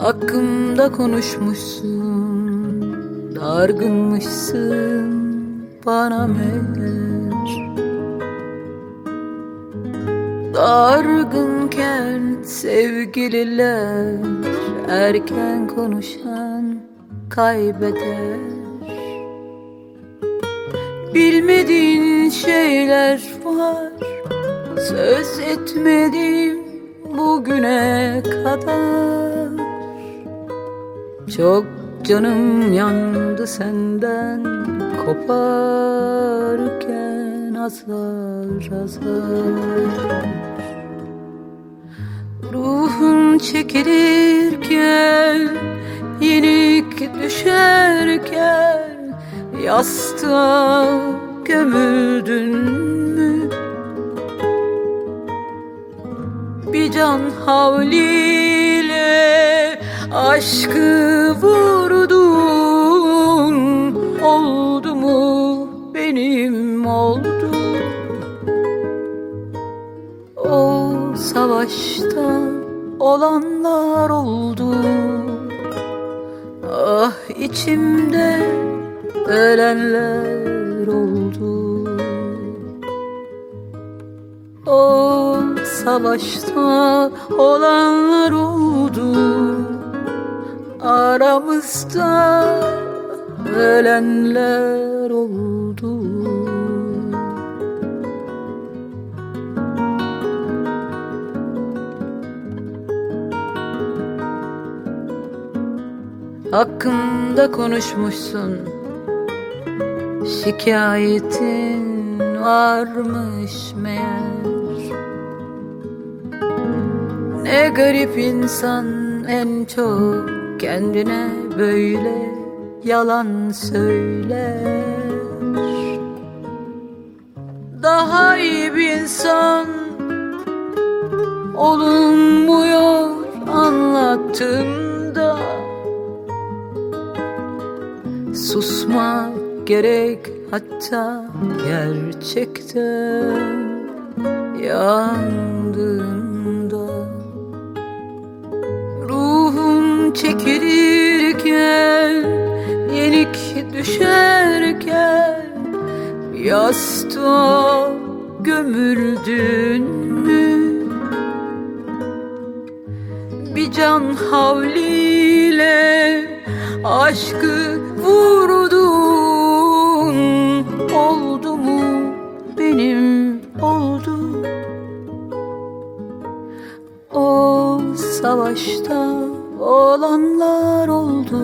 hakkımda konuşmuşsun, dargınmışsın bana meğer. Dargınken sevgililer, erken konuşan kaybeder. Bilmediğin şeyler var, söz etmedim bugüne kadar. Çok canım yandı senden koparken azar azar. Ruhun çekilirken, yenik düşerken yastığa gömüldün mü? Bir can havliyle aşkı vurdun, oldu mu benim oldu? O savaşta olanlar oldu, ah içimde ölenler oldu. O savaşta olanlar oldu, aramızda ölenler oldu. Hakkımda konuşmuşsun, şikayetin varmış meğer. Ne garip insan, en çok kendine böyle yalan söyler. Daha iyi bir insan olunmuyor anlattığımda. Susma gerek hatta gerçekten yandığımda. Ruhum çekilirken, yenik düşerken yastığa gömüldün mü? Bir can havliyle aşkı vurdun, oldu mu benim oldu? O savaşta olanlar oldu,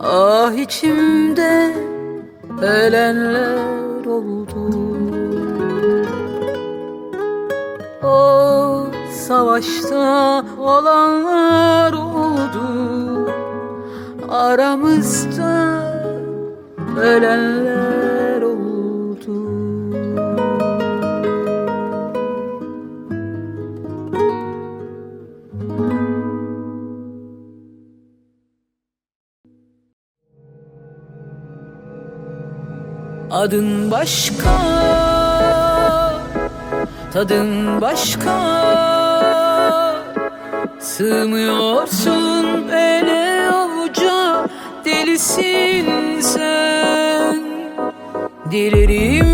ah içimde ölenler oldu. O savaşta olanlar oldu, aramızda ölenler oldu. Adın başka, tadın başka, sığmıyorsun ele avuca. Delisin sen, delirim